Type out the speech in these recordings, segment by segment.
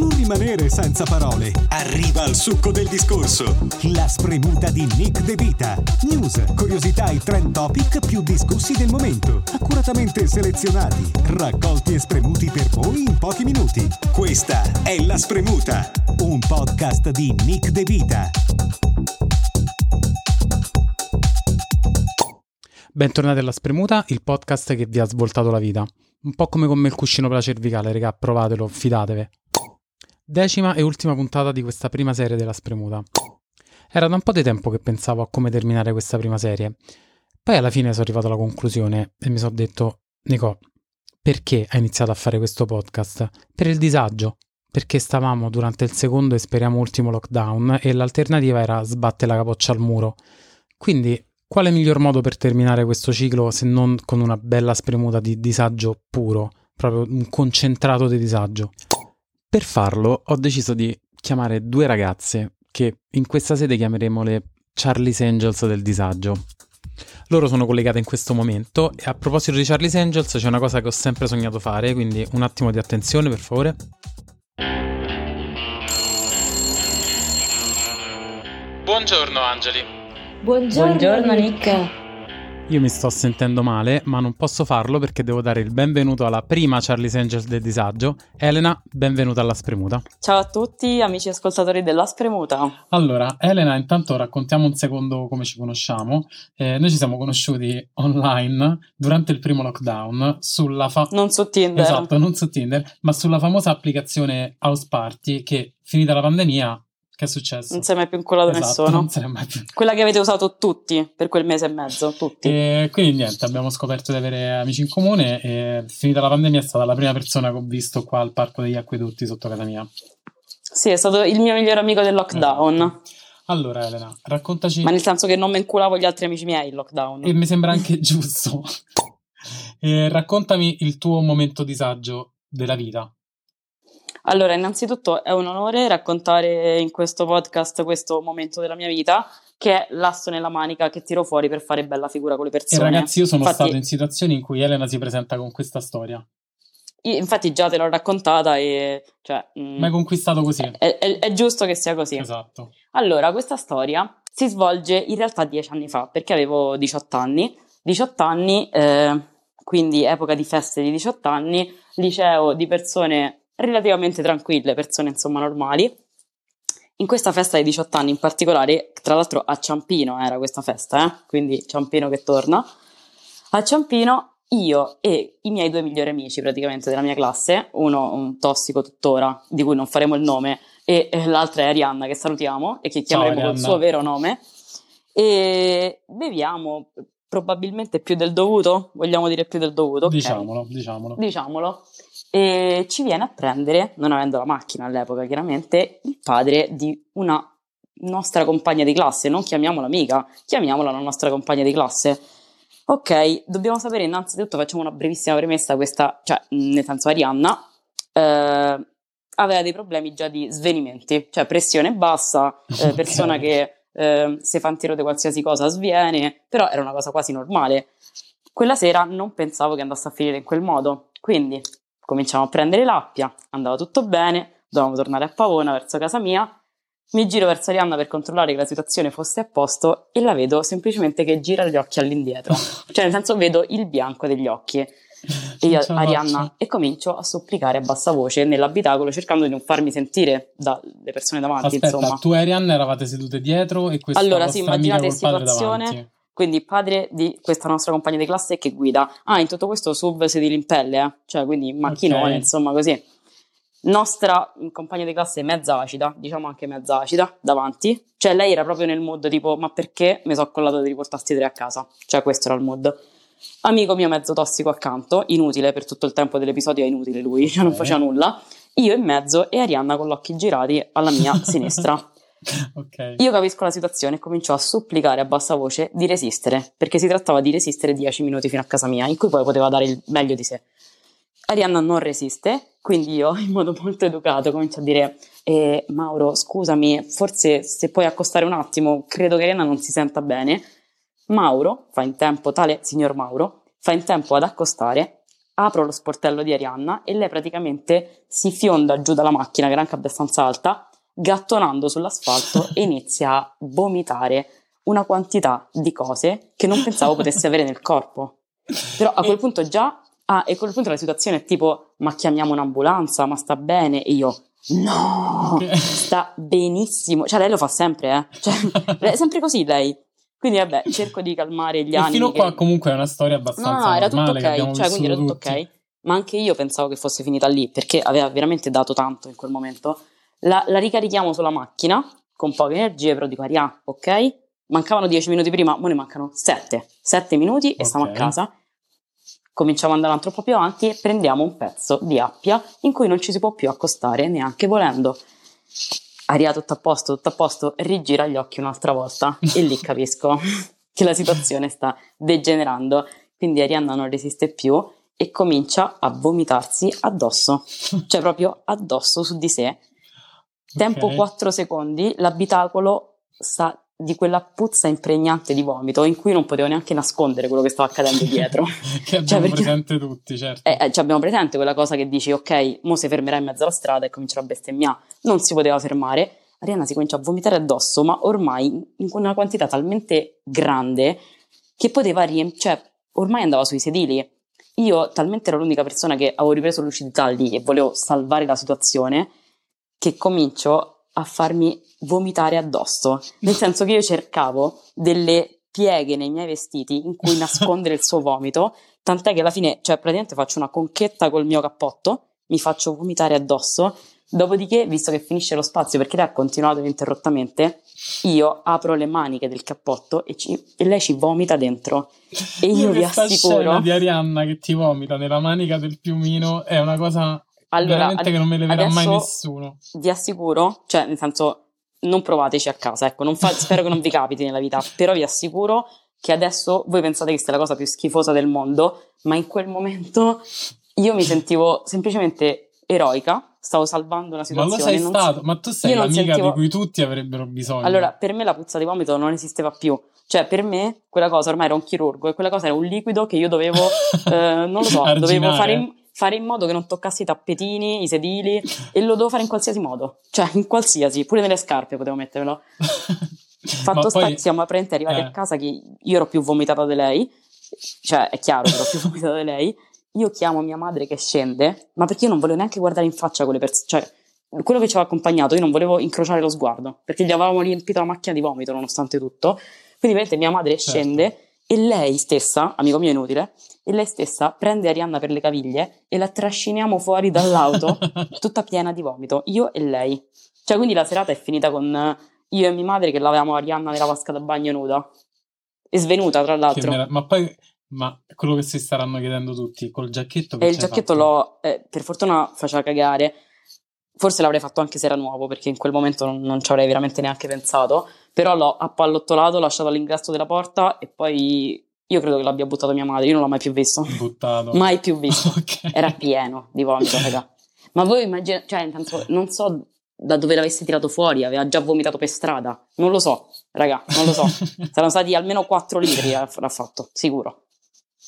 non rimanere senza parole. Arriva al succo del discorso. La spremuta di Nick De Vita. News, curiosità e trend topic più discussi del momento. Accuratamente selezionati, raccolti e spremuti per voi in pochi minuti. Questa è La Spremuta, un podcast di Nick De Vita. Bentornati alla Spremuta, il podcast che vi ha svoltato la vita. Un po' come il cuscino per la cervicale, regà, provatelo, fidatevi. 10ª e ultima puntata di questa prima serie della Spremuta. Era da un po' di tempo che pensavo a come terminare questa prima serie. Poi alla fine sono arrivato alla conclusione e mi sono detto: Nico, perché hai iniziato a fare questo podcast? Per il disagio. Perché stavamo durante il secondo e speriamo ultimo lockdown e l'alternativa era sbattere la capoccia al muro. Quindi quale miglior modo per terminare questo ciclo se non con una bella spremuta di disagio puro, proprio un concentrato di disagio? Per farlo ho deciso di chiamare due ragazze che in questa sede chiameremo le Charlie's Angels del disagio. Loro sono collegate in questo momento e a proposito di Charlie's Angels c'è una cosa che ho sempre sognato fare, quindi un attimo di attenzione per favore. Buongiorno Angeli. Buongiorno Nick. Io mi sto sentendo male, ma non posso farlo perché devo dare il benvenuto alla prima Charlie's Angels del disagio. Elena, benvenuta alla Spremuta. Ciao a tutti, amici ascoltatori della Spremuta. Allora, Elena, intanto raccontiamo un secondo come ci conosciamo. Noi ci siamo conosciuti online durante il primo lockdown sulla non su Tinder. Esatto, non su Tinder, ma sulla famosa applicazione House Party che, finita la pandemia, che è successo? Non si è mai più incollato nessuno. Non si è mai più. Quella che avete usato tutti per quel mese e mezzo, tutti. E quindi niente, abbiamo scoperto di avere amici in comune e finita la pandemia è stata la prima persona che ho visto qua al Parco degli Acquedotti sotto casa mia. Sì, è stato il mio migliore amico del lockdown. Allora Elena, raccontaci... Ma nel senso che non mi inculavo gli altri amici miei il lockdown. E mi sembra anche giusto. Raccontami il tuo momento disagio della vita. Allora, innanzitutto è un onore raccontare in questo podcast questo momento della mia vita, che è l'asso nella manica che tiro fuori per fare bella figura con le persone. E ragazzi, io sono stato in situazioni in cui Elena si presenta con questa storia. Infatti già te l'ho raccontata e... Cioè, ma è conquistato così. È giusto che sia così. Esatto. Allora, questa storia si svolge in realtà 10 anni fa, perché avevo 18 anni. 18 anni, quindi epoca di feste di 18 anni, liceo di persone... relativamente tranquille, persone insomma normali. In questa festa dei 18 anni in particolare, tra l'altro a Ciampino era questa festa, quindi Ciampino che torna. A Ciampino io e i miei due migliori amici praticamente della mia classe, uno un tossico tuttora, di cui non faremo il nome, e l'altra è Arianna, che salutiamo e che chiameremo col suo vero nome, e beviamo probabilmente più del dovuto, vogliamo dire più del dovuto. Okay. Diciamolo. E ci viene a prendere, non avendo la macchina all'epoca chiaramente, il padre di una nostra compagna di classe, non chiamiamola amica, chiamiamola la nostra compagna di classe. Ok, dobbiamo sapere innanzitutto, facciamo una brevissima premessa, questa, cioè nel senso Arianna aveva dei problemi già di svenimenti, cioè pressione bassa, persona che se fa un tiro di qualsiasi cosa sviene, però era una cosa quasi normale. Quella sera non pensavo che andasse a finire in quel modo, quindi... Cominciamo a prendere l'Appia, andava tutto bene, dovevamo tornare a Pavona verso casa mia, mi giro verso Arianna per controllare che la situazione fosse a posto e la vedo semplicemente che gira gli occhi all'indietro, cioè nel senso vedo il bianco degli occhi e io Arianna e comincio a supplicare a bassa voce nell'abitacolo cercando di non farmi sentire dalle persone davanti. Aspetta, insomma. Tu e Arianna eravate sedute dietro e questa allora sì, immaginate situazione davanti. Quindi padre di questa nostra compagna di classe che guida. Ah, in tutto questo SUV sedili in pelle, cioè quindi macchinone, okay. Insomma così. Nostra compagna di classe mezza acida, diciamo anche mezza acida, davanti. Cioè lei era proprio nel mood tipo, ma perché mi sono collato di riportarsi 3 a casa? Cioè questo era il mood. Amico mio mezzo tossico accanto, inutile per tutto il tempo dell'episodio, è inutile lui, cioè non faceva nulla. Io in mezzo e Arianna con gli occhi girati alla mia sinistra. Okay. Io capisco la situazione e comincio a supplicare a bassa voce di resistere, perché si trattava di resistere 10 minuti fino a casa mia, in cui poi poteva dare il meglio di sé. Arianna non resiste, quindi io in modo molto educato comincio a dire Mauro scusami, forse se puoi accostare un attimo, credo che Arianna non si senta bene. Mauro fa in tempo, tale signor Mauro fa in tempo ad accostare, apro lo sportello di Arianna e lei praticamente si fionda giù dalla macchina, che era anche abbastanza alta, gattonando sull'asfalto e inizia a vomitare una quantità di cose che non pensavo potesse avere nel corpo. Però a quel punto già, e a quel punto la situazione è tipo, ma chiamiamo un'ambulanza, ma sta bene? E io, no, sta benissimo. Cioè lei lo fa sempre, cioè, è sempre così lei. Quindi vabbè, cerco di calmare gli animi. Fino a qua comunque è una storia abbastanza normale. No, era tutto ok, cioè quindi era tutto ok. Ma anche io pensavo che fosse finita lì, perché aveva veramente dato tanto in quel momento. La ricarichiamo sulla macchina, con poche energie, però dico, Aria, ok? Mancavano 10 minuti prima, ma ne mancano 7. 7 minuti e okay, stiamo a casa. Cominciamo ad andare un altro po' più avanti e prendiamo un pezzo di Appia in cui non ci si può più accostare, neanche volendo. Aria, tutto a posto, rigira gli occhi un'altra volta e lì capisco che la situazione sta degenerando. Quindi Arianna non resiste più e comincia a vomitarsi addosso, cioè proprio addosso su di sé. Tempo okay. 4 secondi, l'abitacolo sta di quella puzza impregnante di vomito in cui non potevo neanche nascondere quello che stava accadendo dietro. Che abbiamo presente tutti, certo. Cioè abbiamo presente quella cosa che dici, ok, mo si fermerà in mezzo alla strada e comincerà a bestemmiare. Non si poteva fermare. Arianna si comincia a vomitare addosso, ma ormai in una quantità talmente grande che poteva cioè ormai andava sui sedili. Io talmente ero l'unica persona che avevo ripreso lucidità lì e volevo salvare la situazione, che comincio a farmi vomitare addosso, nel senso che io cercavo delle pieghe nei miei vestiti in cui nascondere il suo vomito, tant'è che alla fine, cioè praticamente faccio una conchetta col mio cappotto, mi faccio vomitare addosso, dopodiché, visto che finisce lo spazio perché lei ha continuato ininterrottamente, io apro le maniche del cappotto e lei ci vomita dentro. E io vi assicuro, la scena di Arianna che ti vomita nella manica del piumino è una cosa... Allora, veramente che non me le vedrà mai nessuno. Vi assicuro, cioè nel senso, non provateci a casa, ecco, spero che non vi capiti nella vita, però vi assicuro che adesso voi pensate che sia la cosa più schifosa del mondo, ma in quel momento io mi sentivo semplicemente eroica, stavo salvando una situazione. Ma tu sei l'amica di cui tutti avrebbero bisogno. Allora, per me la puzza di vomito non esisteva più. Cioè, per me quella cosa ormai era un chirurgo e quella cosa era un liquido che io dovevo, non lo so, dovevo fare in modo che non toccassi i tappetini, i sedili, e lo devo fare in qualsiasi modo, cioè in qualsiasi, pure nelle scarpe potevo mettermelo. Fatto sta che siamo arrivati a casa, che io ero più vomitata di lei, cioè è chiaro che ero più vomitata di lei. Io chiamo mia madre che scende, ma perché io non volevo neanche guardare in faccia quelle persone, cioè quello che ci aveva accompagnato, io non volevo incrociare lo sguardo, perché gli avevamo riempito la macchina di vomito nonostante tutto. Quindi veramente mia madre scende e lei stessa, amico mio inutile, e lei stessa prende Arianna per le caviglie e la trasciniamo fuori dall'auto tutta piena di vomito, io e lei. Cioè quindi la serata è finita con io e mia madre che lavavamo Arianna nella vasca da bagno nuda e svenuta, tra l'altro. Ma quello che si staranno chiedendo tutti, col giacchetto che e il giacchetto fatto? Per fortuna faceva cagare, forse l'avrei fatto anche se era nuovo, perché in quel momento non ci avrei veramente neanche pensato, però l'ho appallottolato, lasciato all'ingresso della porta e poi... Io credo che l'abbia buttato mia madre, io non l'ho mai più visto. Buttato? Mai più visto. Okay. Era pieno di vomito, raga. Ma voi immaginate, cioè intanto non so da dove l'avesse tirato fuori, aveva già vomitato per strada. Non lo so, raga, non lo so. Saranno stati almeno 4 litri, l'ha fatto, sicuro.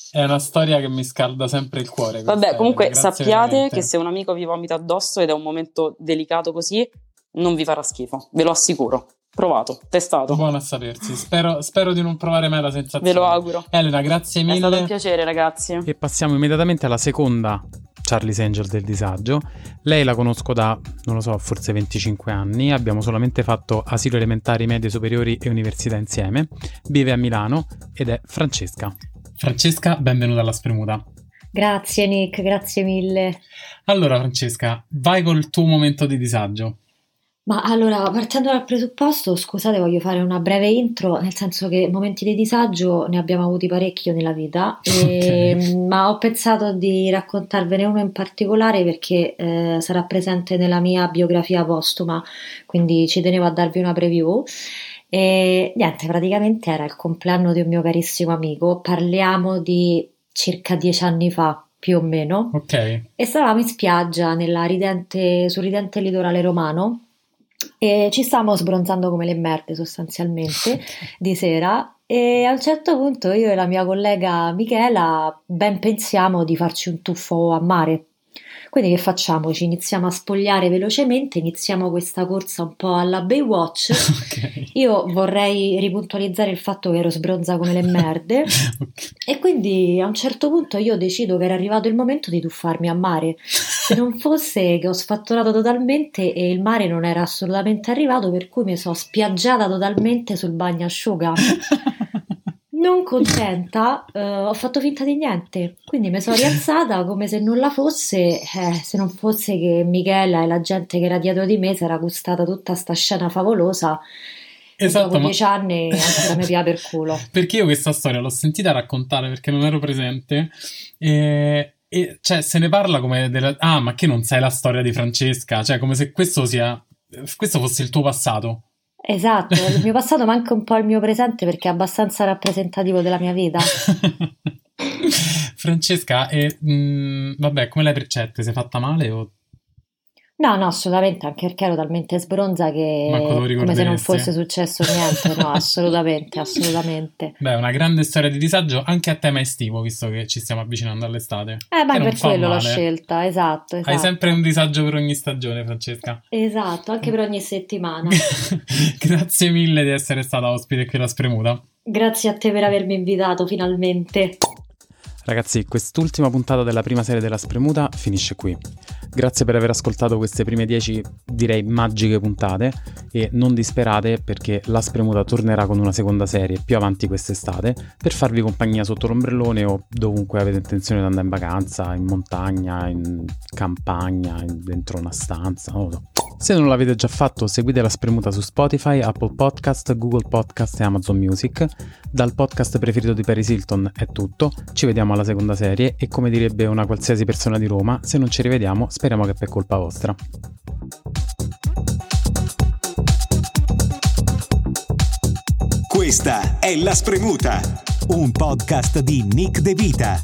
È una storia che mi scalda sempre il cuore. Vabbè, comunque sappiate veramente che se un amico vi vomita addosso ed è un momento delicato così, non vi farà schifo, ve lo assicuro. Provato, testato. Buono a sapersi. Spero di non provare mai la sensazione. Ve lo auguro. Elena, grazie mille. È stato un piacere, ragazzi. E passiamo immediatamente alla seconda Charlie's Angel del disagio. Lei la conosco da, non lo so, forse 25 anni. Abbiamo solamente fatto asilo elementari, medie superiori e università insieme. Vive a Milano ed è Francesca. Francesca, benvenuta alla Spremuta. Grazie Nick, grazie mille. Allora Francesca, vai col tuo momento di disagio. Ma allora, partendo dal presupposto, scusate, voglio fare una breve intro, nel senso che momenti di disagio ne abbiamo avuti parecchio nella vita, ma ho pensato di raccontarvene uno in particolare perché sarà presente nella mia biografia postuma, quindi ci tenevo a darvi una preview. E niente, praticamente era il compleanno di un mio carissimo amico, parliamo di circa 10 anni fa, più o meno, okay. E stavamo in spiaggia sul ridente litorale romano, E ci stavamo sbronzando come le merde sostanzialmente di sera, e a un certo punto io e la mia collega Michela ben pensiamo di farci un tuffo a mare. Quindi che facciamo? Ci iniziamo a spogliare velocemente, iniziamo questa corsa un po' alla Baywatch. Okay. Io vorrei ripuntualizzare il fatto che ero sbronza come le merde. Okay. E quindi a un certo punto io decido che era arrivato il momento di tuffarmi a mare. Se non fosse che ho sfattorato totalmente e il mare non era assolutamente arrivato, per cui mi sono spiaggiata totalmente sul bagnasciuga. Non contenta, ho fatto finta di niente, quindi mi sono rialzata come se nulla fosse, se non fosse che Michela e la gente che era dietro di me si era gustata tutta sta scena favolosa. Esatto, dopo 10 anni ancora mi piace per culo. Perché io questa storia l'ho sentita raccontare perché non ero presente e cioè se ne parla come della... Ah, ma che non sai la storia di Francesca, cioè come se questo fosse il tuo passato. Esatto, il mio passato ma anche un po' il mio presente perché è abbastanza rappresentativo della mia vita. Francesca, vabbè, come l'hai percepita? Sei fatta male o... No, assolutamente, anche perché ero talmente sbronza che come se non fosse successo niente, no, assolutamente. Beh, una grande storia di disagio anche a tema estivo, visto che ci stiamo avvicinando all'estate. Ma per quello l'ho scelta, esatto. Hai sempre un disagio per ogni stagione, Francesca. Esatto, anche per ogni settimana. Grazie mille di essere stata ospite qui alla Spremuta. Grazie a te per avermi invitato, finalmente. Ragazzi, quest'ultima puntata della prima serie della Spremuta finisce qui. Grazie per aver ascoltato queste prime 10, direi, magiche puntate e non disperate perché la Spremuta tornerà con una seconda serie più avanti quest'estate per farvi compagnia sotto l'ombrellone o dovunque avete intenzione di andare in vacanza, in montagna, in campagna, dentro una stanza, non lo so. Se non l'avete già fatto, seguite la Spremuta su Spotify, Apple Podcast, Google Podcast e Amazon Music. Dal podcast preferito di Paris Hilton è tutto, ci vediamo alla seconda serie e come direbbe una qualsiasi persona di Roma, se non ci rivediamo speriamo che per colpa vostra. Questa è La Spremuta, un podcast di Nick De Vita.